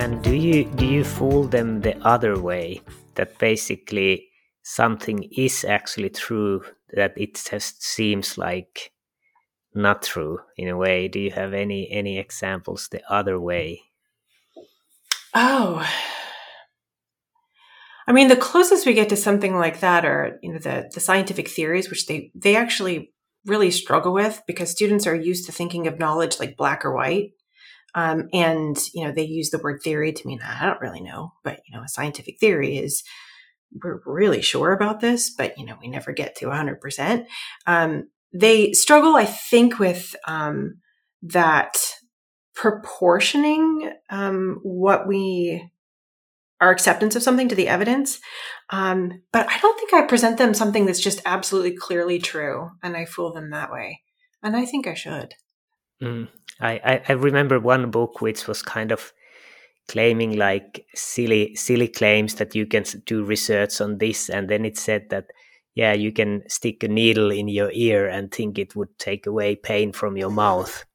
And do you fool them the other way, that basically something is actually true that it just seems like not true in a way? Do you have any examples the other way? Oh, I mean, the closest we get to something like that are the scientific theories, which they actually really struggle with because students are used to thinking of knowledge like black or white. And, they use the word theory to mean, I don't really know, but, a scientific theory is we're really sure about this, but, we never get to 100%. They struggle, I think, with that proportioning our acceptance of something to the evidence. But I don't think I present them something that's just absolutely clearly true, and I fool them that way. And I think I should. I remember one book which was kind of claiming like silly claims that you can do research on this, and then it said that you can stick a needle in your ear and think it would take away pain from your mouth,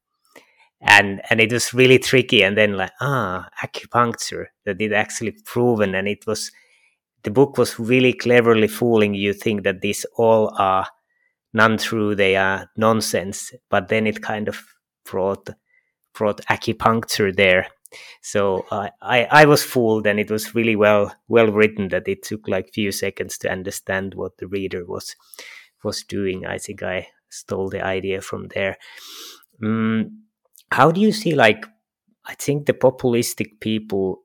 and it was really tricky. And then acupuncture, that it actually proven, and the book was really cleverly fooling you, think that these all are non-true, they are nonsense, but then it kind of brought acupuncture there. So I was fooled, and it was really well written, that it took like few seconds to understand what the reader was doing. I think I stole the idea from there. How do you see, I think the populistic people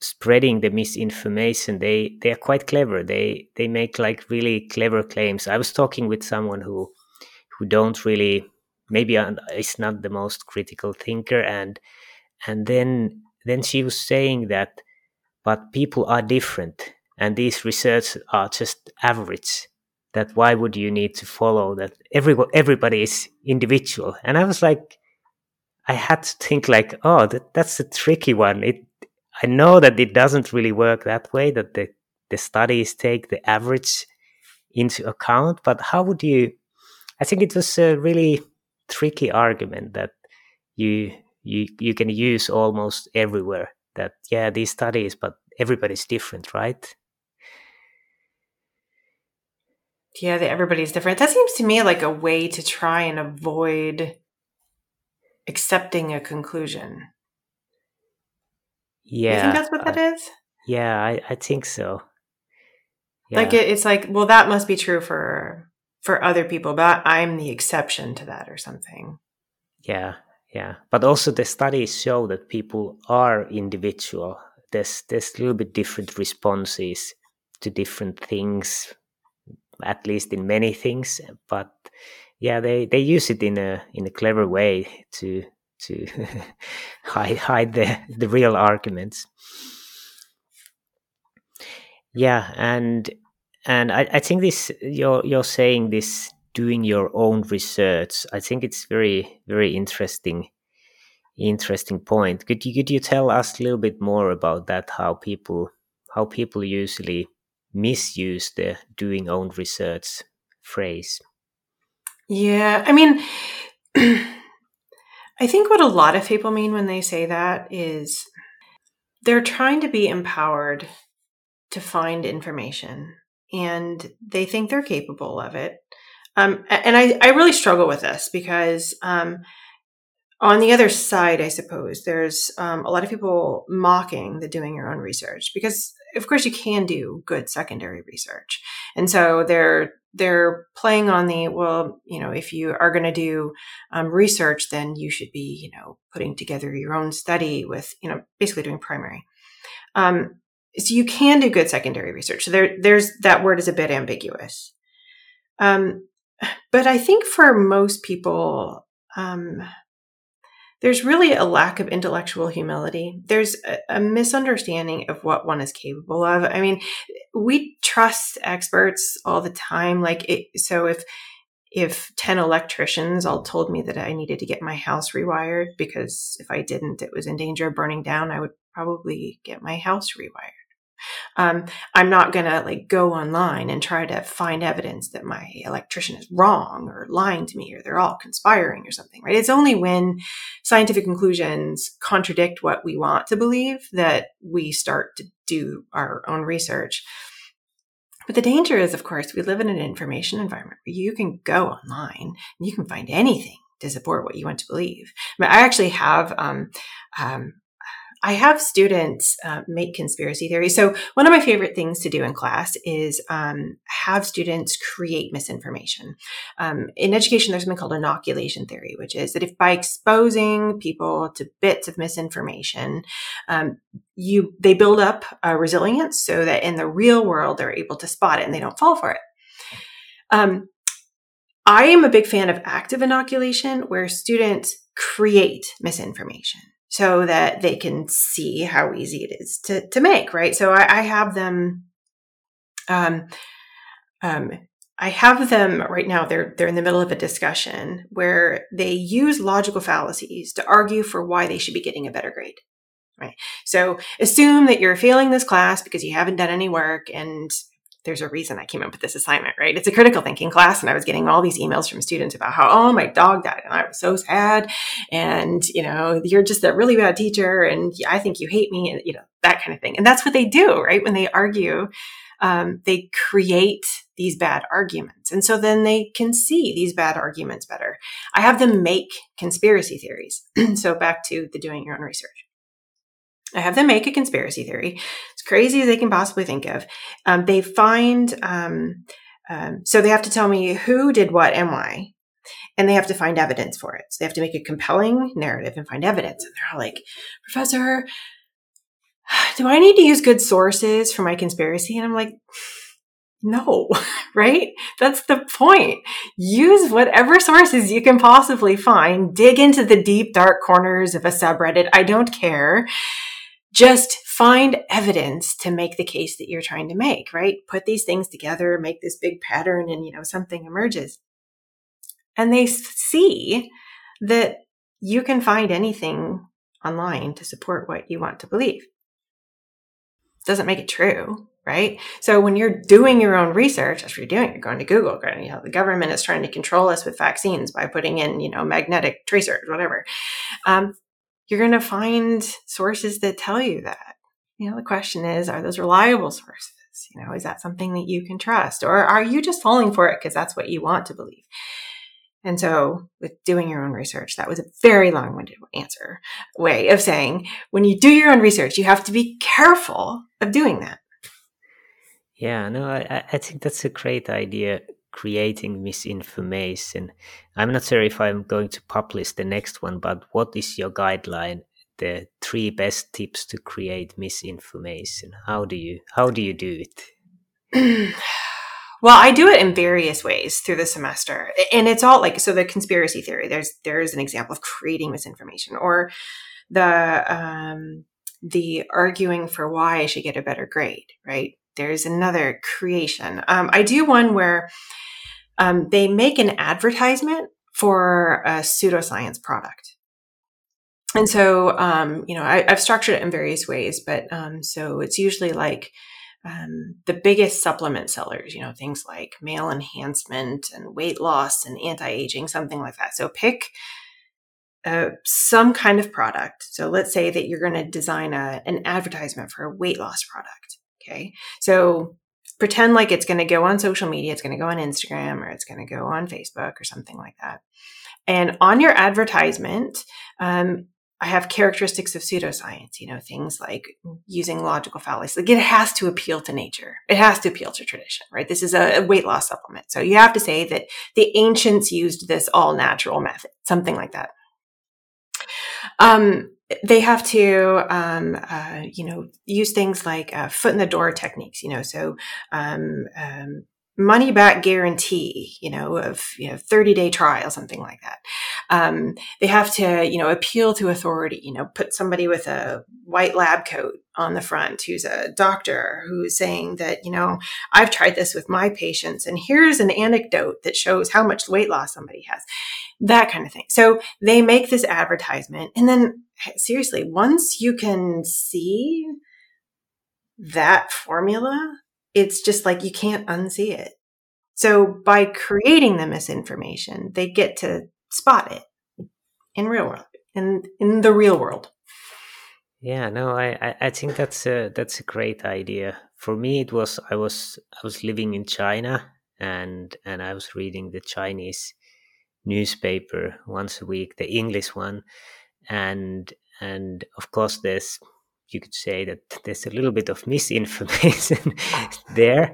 spreading the misinformation, they are quite clever. They make really clever claims. I was talking with someone who don't really, maybe is not the most critical thinker, and then she was saying that, but people are different, and these research are just average. That why would you need to follow that? Everybody is individual. And I was like, I had to think that's a tricky one. I know that it doesn't really work that way, that the studies take the average into account. But how would you? I think it was a really tricky argument that you can use almost everywhere, that these studies, but everybody's different, right? Everybody's different. That seems to me like a way to try and avoid accepting a conclusion. You think that's what that is? I think so. It's that must be true for other people, but I'm the exception to that or something. But also the studies show that people are individual. There's a little bit different responses to different things, at least in many things. But they use it in a clever way to hide the real arguments. And I think this, you're saying this, doing your own research, I think it's very, very interesting point. Could you tell us a little bit more about that? How people usually misuse the doing own research phrase? I think what a lot of people mean when they say that is they're trying to be empowered to find information, and they think they're capable of it. And I really struggle with this because on the other side, I suppose, there's a lot of people mocking the doing your own research because, of course, you can do good secondary research. And so they're playing on the, if you are going to do research, then you should be, putting together your own study with, basically doing primary. So you can do good secondary research. So there's that word is a bit ambiguous. But I think for most people, There's really a lack of intellectual humility. There's a misunderstanding of what one is capable of. I mean, we trust experts all the time. So if 10 electricians all told me that I needed to get my house rewired, because if I didn't, it was in danger of burning down, I would probably get my house rewired. I'm not going to go online and try to find evidence that my electrician is wrong or lying to me, or they're all conspiring or something, right? It's only when scientific conclusions contradict what we want to believe that we start to do our own research. But the danger is, of course, we live in an information environment where you can go online and you can find anything to support what you want to believe. But I actually have, I have students make conspiracy theories. So one of my favorite things to do in class is have students create misinformation. In education, there's something called inoculation theory, which is that if by exposing people to bits of misinformation, they build up resilience so that in the real world, they're able to spot it and they don't fall for it. I am a big fan of active inoculation, where students create misinformation so that they can see how easy it is to make, right? So I have them, right now, they're in the middle of a discussion where they use logical fallacies to argue for why they should be getting a better grade, right? So assume that you're failing this class because you haven't done any work, and there's a reason I came up with this assignment, right? It's a critical thinking class, and I was getting all these emails from students about how, oh, my dog died, and I was so sad, and, you're just a really bad teacher, and I think you hate me, and, that kind of thing. And that's what they do, right? When they argue, they create these bad arguments. And so then they can see these bad arguments better. I have them make conspiracy theories. So back to the doing your own research. I have them make a conspiracy theory, as crazy as they can possibly think of. They find, so they have to tell me who did what and why, and they have to find evidence for it. So they have to make a compelling narrative and find evidence. And they're all like, "Professor, do I need to use good sources for my conspiracy?" And I'm like, no, right? That's the point. Use whatever sources you can possibly find. Dig into the deep, dark corners of a subreddit. I don't care. Just find evidence to make the case that you're trying to make, right? Put these things together, make this big pattern, and, something emerges. And they see that you can find anything online to support what you want to believe. Doesn't make it true, right? So when you're doing your own research, that's what you're doing. You're going to Google. The government is trying to control us with vaccines by putting in, magnetic tracers, whatever. You're going to find sources that tell you that. The question is, are those reliable sources? Is that something that you can trust? Or are you just falling for it because that's what you want to believe? And so with doing your own research, that was a very long-winded way of saying, when you do your own research, you have to be careful of doing that. Yeah, no, I think that's a great idea. Creating misinformation. I'm not sure if I'm going to publish the next one, but what is your guideline? The 3 best tips to create misinformation. How do you do it? Well, I do it in various ways through the semester, and it's all so the conspiracy theory. There's an example of creating misinformation, or the arguing for why I should get a better grade, right? There's another creation. I do one where they make an advertisement for a pseudoscience product. And so, I've structured it in various ways, but so it's usually the biggest supplement sellers, things like male enhancement and weight loss and anti-aging, something like that. So pick some kind of product. So let's say that you're going to design an advertisement for a weight loss product. Okay. So pretend like it's going to go on social media. It's going to go on Instagram, or it's going to go on Facebook or something like that. And on your advertisement, I have characteristics of pseudoscience, things like using logical fallacies. It has to appeal to nature. It has to appeal to tradition, right? This is a weight loss supplement. So you have to say that the ancients used this all natural method, something like that. They have to, use things like foot in the door techniques, money back guarantee, of 30-day trial, something like that. They have to, appeal to authority, put somebody with a white lab coat on the front who's a doctor who's saying that, I've tried this with my patients and here's an anecdote that shows how much weight loss somebody has, that kind of thing. So they make this advertisement. And then seriously, once you can see that formula, it's just like you can't unsee it. So by creating the misinformation, they get to spot it in the real world. Yeah, no, I think that's a great idea. For me, it was I was living in China and I was reading the Chinese newspaper once a week, the English one, and of course you could say that there's a little bit of misinformation there.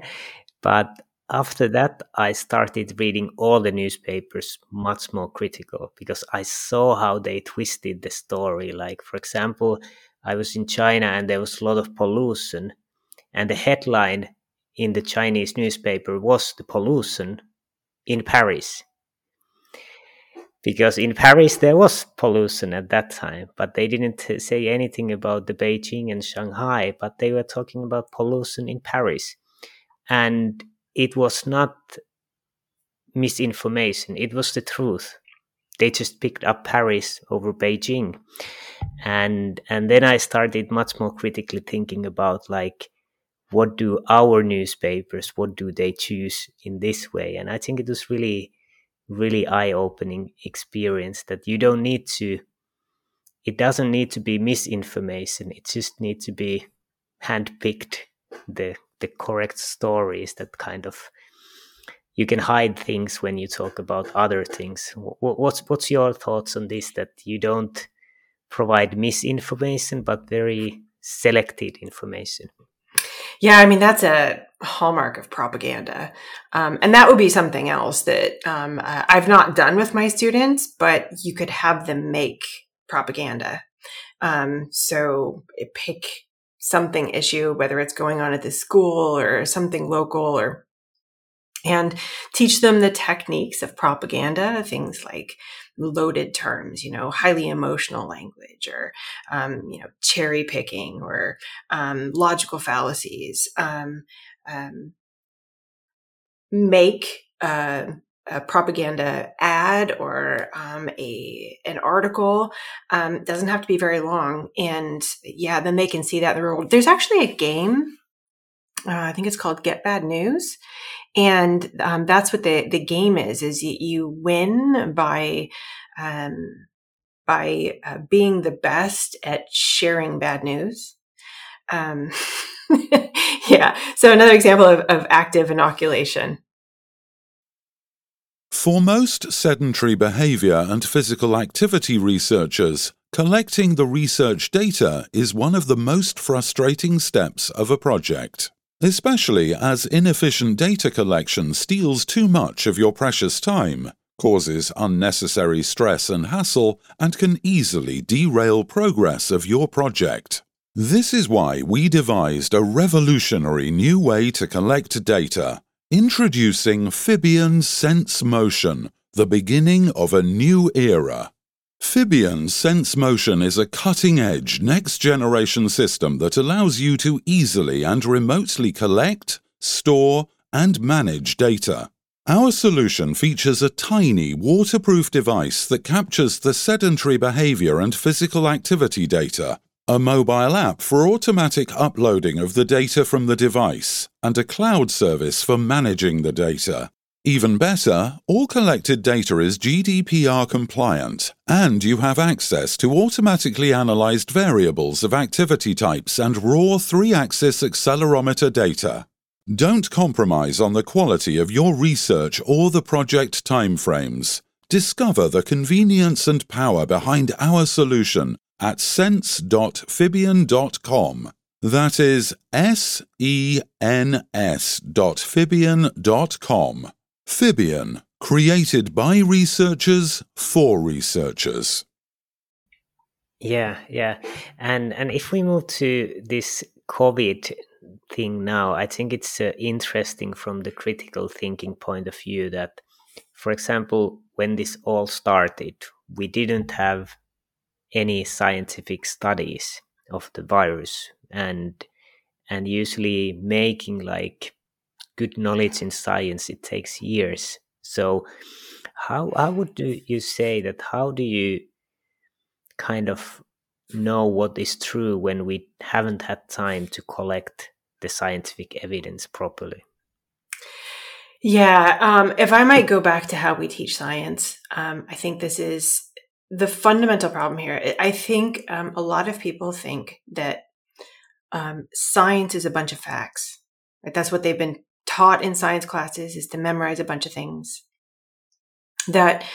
But after that, I started reading all the newspapers much more critical because I saw how they twisted the story. Like, for example, I was in China and there was a lot of pollution. And the headline in the Chinese newspaper was "The pollution in Paris." Because in Paris, there was pollution at that time, but they didn't say anything about the Beijing and Shanghai, but they were talking about pollution in Paris. And it was not misinformation. It was the truth. They just picked up Paris over Beijing. And then I started much more critically thinking about, like, what do our newspapers, what do they choose in this way? And I think it was really eye-opening experience that you don't need to, it doesn't need to be misinformation. It just needs to be handpicked, the correct stories that kind of, you can hide things when you talk about other things. What's your thoughts on this, that you don't provide misinformation, but very selected information? Yeah, I mean, that's a hallmark of propaganda. And that would be something else that I've not done with my students, but you could have them make propaganda. So pick something issue, whether it's going on at the school or something local, and teach them the techniques of propaganda, things like loaded terms, highly emotional language, or, cherry picking, or logical fallacies. Make a propaganda ad or an article. Doesn't have to be very long. And yeah, then they can see that in the real world. There's actually a game. I think it's called Get Bad News. And that's what the game is you win by being the best at sharing bad news. Yeah. So another example of active inoculation. For most sedentary behavior and physical activity researchers, collecting the research data is one of the most frustrating steps of a project, especially as inefficient data collection steals too much of your precious time, causes unnecessary stress and hassle, and can easily derail progress of your project. This is why we devised a revolutionary new way to collect data, introducing Fibion SenseMotion, the beginning of a new era. Fibion SenseMotion is a cutting-edge, next-generation system that allows you to easily and remotely collect, store, and manage data. Our solution features a tiny, waterproof device that captures the sedentary behavior and physical activity data, a mobile app for automatic uploading of the data from the device, and a cloud service for managing the data. Even better, all collected data is GDPR compliant, and you have access to automatically analyzed variables of activity types and raw 3-axis accelerometer data. Don't compromise on the quality of your research or the project timeframes. Discover the convenience and power behind our solution at sense.fibion.com. That is SENS.fibion.com. Fibion, created by researchers for researchers. Yeah. And if we move to this COVID thing now. I think it's interesting from the critical thinking point of view that, for example, when this all started, we didn't have any scientific studies of the virus, and usually making like good knowledge in science, it takes years. So how would you say that, how do you kind of know what is true when we haven't had time to collect the scientific evidence properly? Yeah, if I might go back to how we teach science, I think this is the fundamental problem here. I think a lot of people think that science is a bunch of facts. Right? That's what they've been taught in science classes, is to memorize a bunch of things. That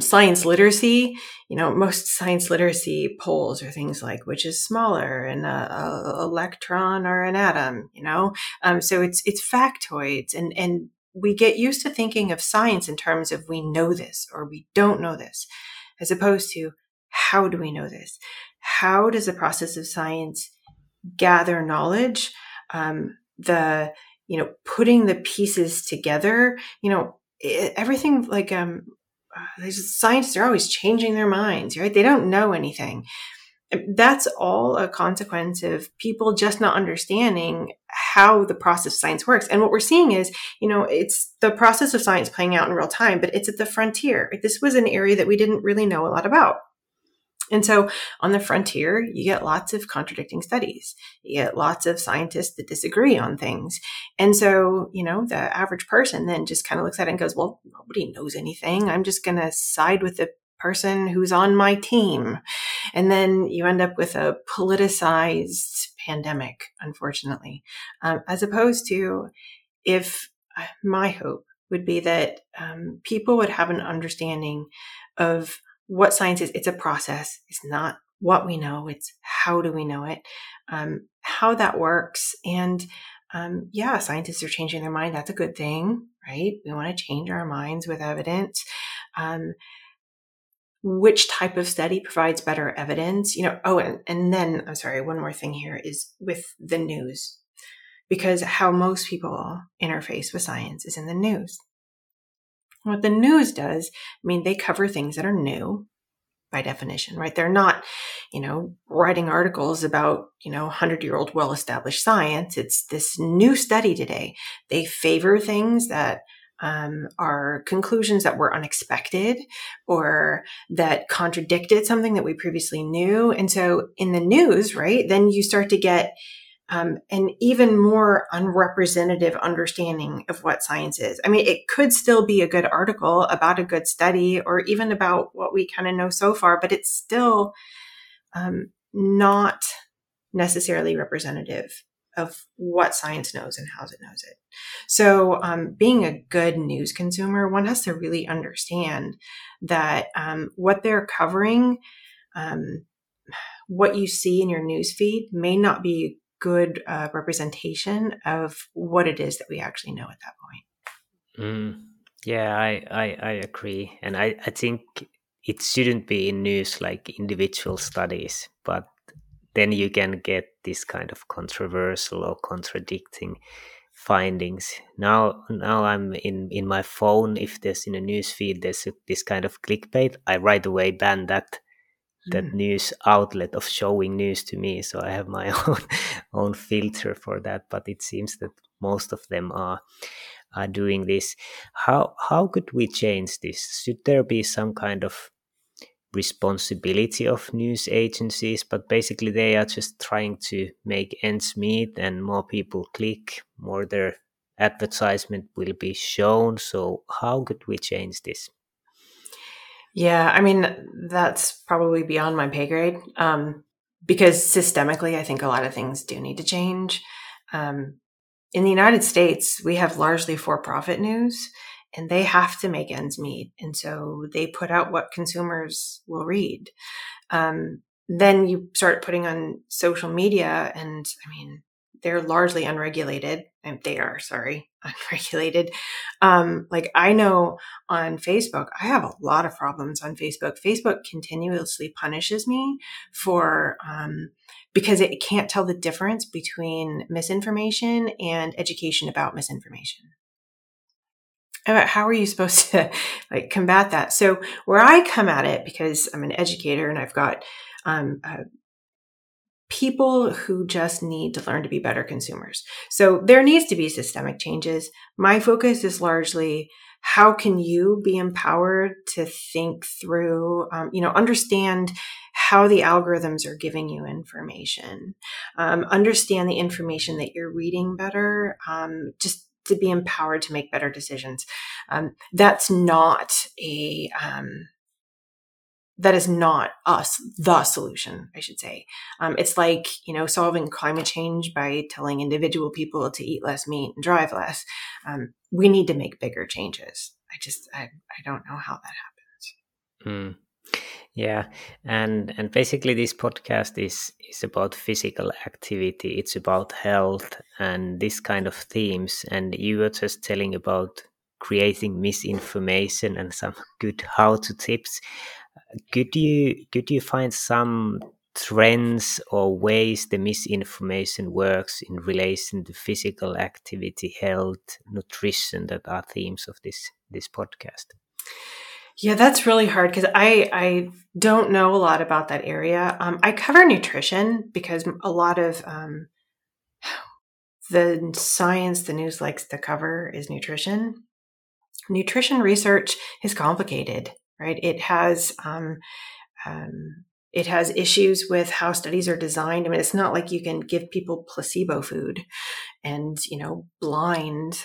science literacy, you know, most science literacy polls are things like which is smaller, an electron or an atom, you know. So it's factoids, and we get used to thinking of science in terms of we know this or we don't know this, as opposed to how do we know this? How does the process of science gather knowledge? Putting the pieces together, you know, everything like scientists are always changing their minds, right? They don't know anything. That's all a consequence of people just not understanding how the process of science works. And what we're seeing is, you know, it's the process of science playing out in real time, but it's at the frontier. This was an area that we didn't really know a lot about. And so on the frontier, you get lots of contradicting studies. You get lots of scientists that disagree on things. And so, you know, the average person then just kind of looks at it and goes, well, nobody knows anything. I'm just going to side with the person who's on my team. And then you end up with a politicized pandemic, unfortunately, as opposed to, if my hope would be that people would have an understanding of what science is. It's a process. It's not what we know. It's how do we know it, how that works. And yeah, scientists are changing their mind. That's a good thing, right? We want to change our minds with evidence. Which type of study provides better evidence, you know? Oh, and then, I'm sorry, one more thing here is with the news, because how most people interface with science is in the news. What the news does, I mean, they cover things that are new by definition, right? They're not, you know, writing articles about, you know, 100-year-old well-established science. It's this new study today. They favor things that are conclusions that were unexpected or that contradicted something that we previously knew. And so in the news, right, then you start to get an even more unrepresentative understanding of what science is. I mean, it could still be a good article about a good study or even about what we kind of know so far, but it's still not necessarily representative of what science knows and how it knows it. So being a good news consumer, one has to really understand that what they're covering, what you see in your news feed may not be a good representation of what it is that we actually know at that point. Yeah, I agree. And I think it shouldn't be in news like individual studies, but then you can get this kind of controversial or contradicting findings. Now I'm in my phone. If there's in a newsfeed, there's this kind of clickbait, I right away ban that news outlet of showing news to me. So I have my own filter for that. But it seems that most of them are doing this. How could we change this? Should there be some kind of responsibility of news agencies, but basically they are just trying to make ends meet, and more people click, more their advertisement will be shown. So how could we change this? Yeah, I mean, that's probably beyond my pay grade, because systemically I think a lot of things do need to change. In the United States, we have largely for-profit news, and they have to make ends meet. And so they put out what consumers will read. Then you start putting on social media, and I mean, they're largely unregulated. And they are, unregulated. Like I know on Facebook, I have a lot of problems on Facebook. Facebook continuously punishes me for because it can't tell the difference between misinformation and education about misinformation. How are you supposed to combat that? So where I come at it, because I'm an educator and I've got people who just need to learn to be better consumers. So there needs to be systemic changes. My focus is largely how can you be empowered to think through, understand how the algorithms are giving you information, understand the information that you're reading better, just to be empowered to make better decisions. That's not that is not us, the solution, I should say. It's like, solving climate change by telling individual people to eat less meat and drive less. We need to make bigger changes. I don't know how that happens. Yeah. And basically this podcast is about physical activity. It's about health and this kind of themes. And you were just telling about creating misinformation and some good how-to tips. Could you find some trends or ways the misinformation works in relation to physical activity, health, nutrition that are themes of this podcast? Yeah, that's really hard because I don't know a lot about that area. I cover nutrition because a lot of the science the news likes to cover is nutrition. Nutrition research is complicated. Right, it has issues with how studies are designed. I mean, it's not like you can give people placebo food and blind.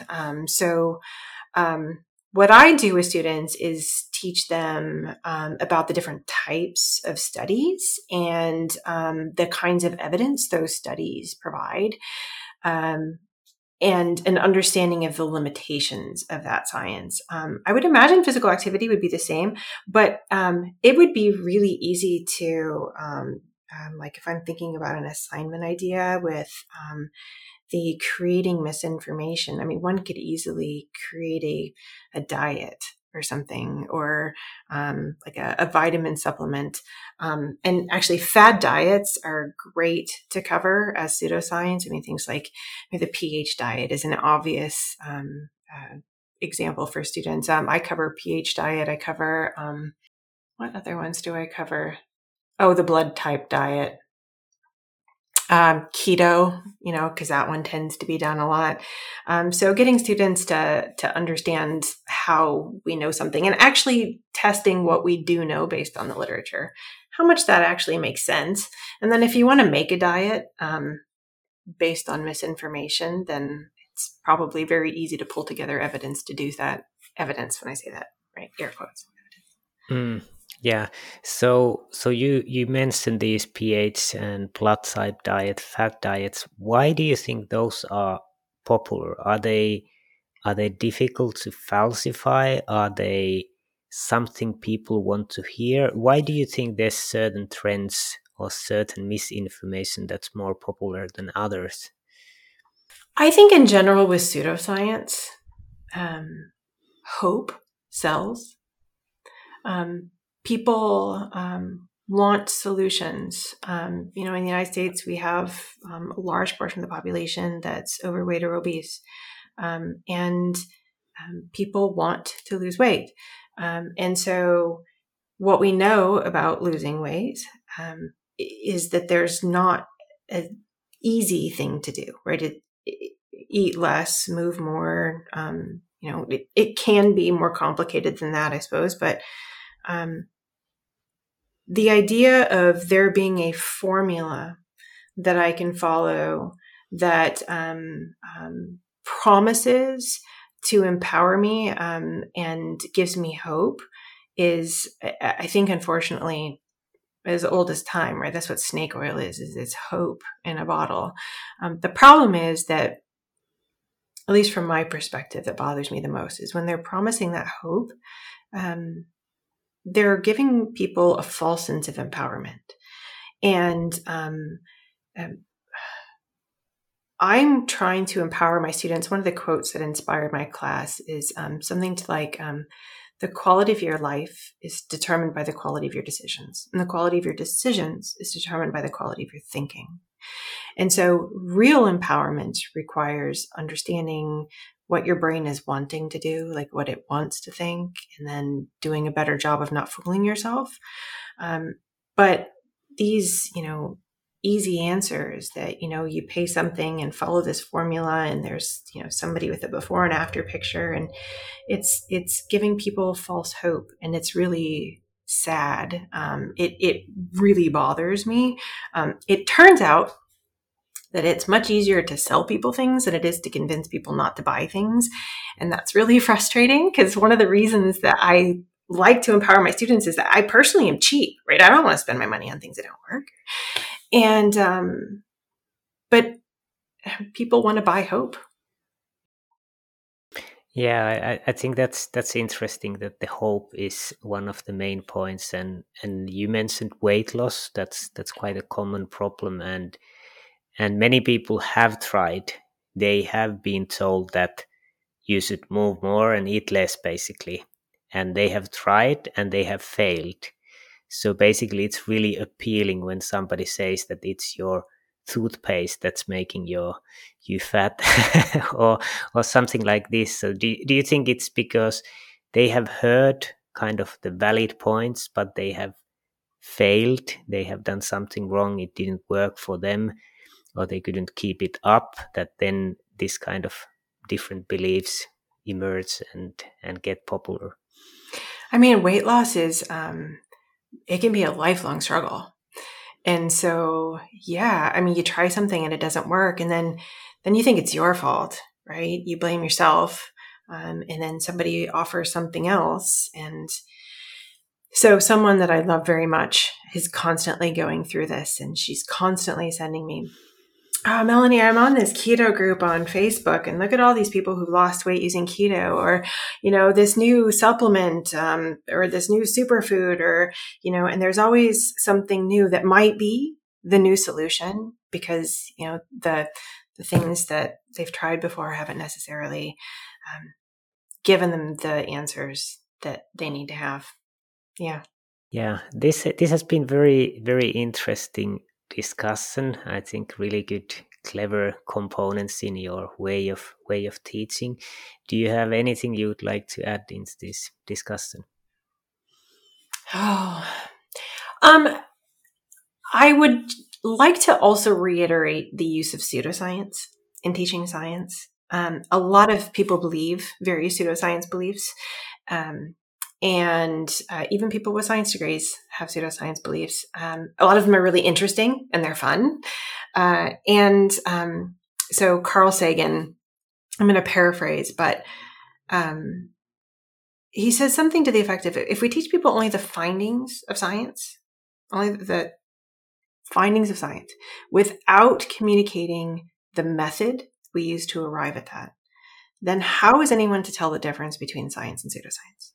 What I do with students is teach them about the different types of studies and the kinds of evidence those studies provide. And an understanding of the limitations of that science. I would imagine physical activity would be the same, but it would be really easy to, if I'm thinking about an assignment idea with the creating misinformation, I mean, one could easily create a diet or something, or a vitamin supplement. And actually fad diets are great to cover as pseudoscience. I mean, things like the pH diet is an obvious example for students. I cover pH diet. I cover, what other ones do I cover? Oh, the blood type diet. Keto, because that one tends to be done a lot. So getting students to understand how we know something and actually testing what we do know based on the literature, how much that actually makes sense. And then if you want to make a diet based on misinformation, then it's probably very easy to pull together evidence to do that. Evidence, when I say that, right? Air quotes. Yeah. So you mentioned these pH and blood type diet, fat diets. Why do you think those are popular? Are they difficult to falsify? Are they something people want to hear? Why do you think there's certain trends or certain misinformation that's more popular than others? I think in general with pseudoscience, hope sells. People want solutions. In the United States, we have a large portion of the population that's overweight or obese. People want to lose weight. And so what we know about losing weight is that there's not an easy thing to do, right? Eat less, move more. It can be more complicated than that, I suppose, but the idea of there being a formula that I can follow that promises to empower me and gives me hope is, I think, unfortunately, as old as time, right? That's what snake oil is it's hope in a bottle. The problem is that, at least from my perspective, that bothers me the most is when they're promising that hope, they're giving people a false sense of empowerment. And I'm trying to empower my students. One of the quotes that inspired my class is something to The quality of your life is determined by the quality of your decisions, and the quality of your decisions is determined by the quality of your thinking. And so real empowerment requires understanding what your brain is wanting to do, like what it wants to think, and then doing a better job of not fooling yourself. But these, easy answers that, you pay something and follow this formula and there's, somebody with a before and after picture, and it's giving people false hope. And it's really sad. It really bothers me. It turns out that it's much easier to sell people things than it is to convince people not to buy things. And that's really frustrating, because one of the reasons that I like to empower my students is that I personally am cheap, right? I don't want to spend my money on things that don't work. And, but people want to buy hope. Yeah, I think that's interesting that the hope is one of the main points. And you mentioned weight loss. That's quite a common problem. And many people have tried. They have been told that you should move more and eat less, basically. And they have tried and they have failed. So basically, it's really appealing when somebody says that it's your toothpaste that's making you fat or something like this. So do you think it's because they have heard kind of the valid points, but they have failed? They have done something wrong. It didn't work for them, or they couldn't keep it up, that then this kind of different beliefs emerge and get popular? I mean, weight loss is... it can be a lifelong struggle. And so, yeah, I mean, you try something and it doesn't work. And then you think it's your fault, right? You blame yourself. And then somebody offers something else. And so someone that I love very much is constantly going through this. And she's constantly sending me, "Oh, Melanie, I'm on this keto group on Facebook, and look at all these people who lost weight using keto, or, this new supplement, or this new superfood, or, and there's always something new that might be the new solution, because, the things that they've tried before haven't necessarily given them the answers that they need to have." Yeah. Yeah. This has been very, very interesting discussion. I think really good, clever components in your way of teaching. Do you have anything you would like to add into this discussion? I would like to also reiterate the use of pseudoscience in teaching science. A lot of people believe various pseudoscience beliefs, and even people with science degrees have pseudoscience beliefs. A lot of them are really interesting and they're fun. So Carl Sagan, I'm going to paraphrase, but he says something to the effect of, if we teach people only the findings of science, without communicating the method we use to arrive at that, then how is anyone to tell the difference between science and pseudoscience?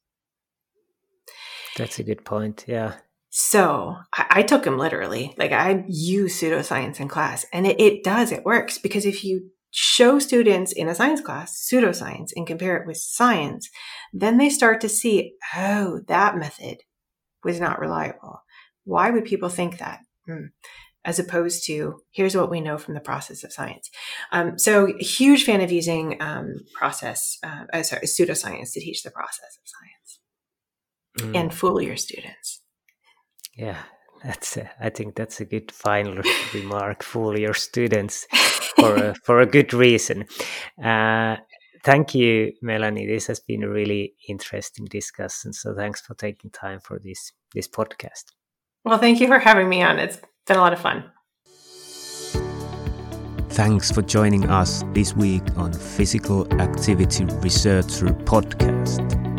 That's a good point. Yeah. So I took him literally. Like, I use pseudoscience in class, and it works, because if you show students in a science class pseudoscience and compare it with science, then they start to see, oh, that method was not reliable. Why would people think that? As opposed to, here's what we know from the process of science. So huge fan of using pseudoscience to teach the process of science. And fool your students. Yeah, I think that's a good final remark. Fool your students for a good reason. Thank you, Melanie. This has been a really interesting discussion. So thanks for taking time for this podcast. Well, thank you for having me on. It's been a lot of fun. Thanks for joining us this week on Physical Activity Researcher Podcast.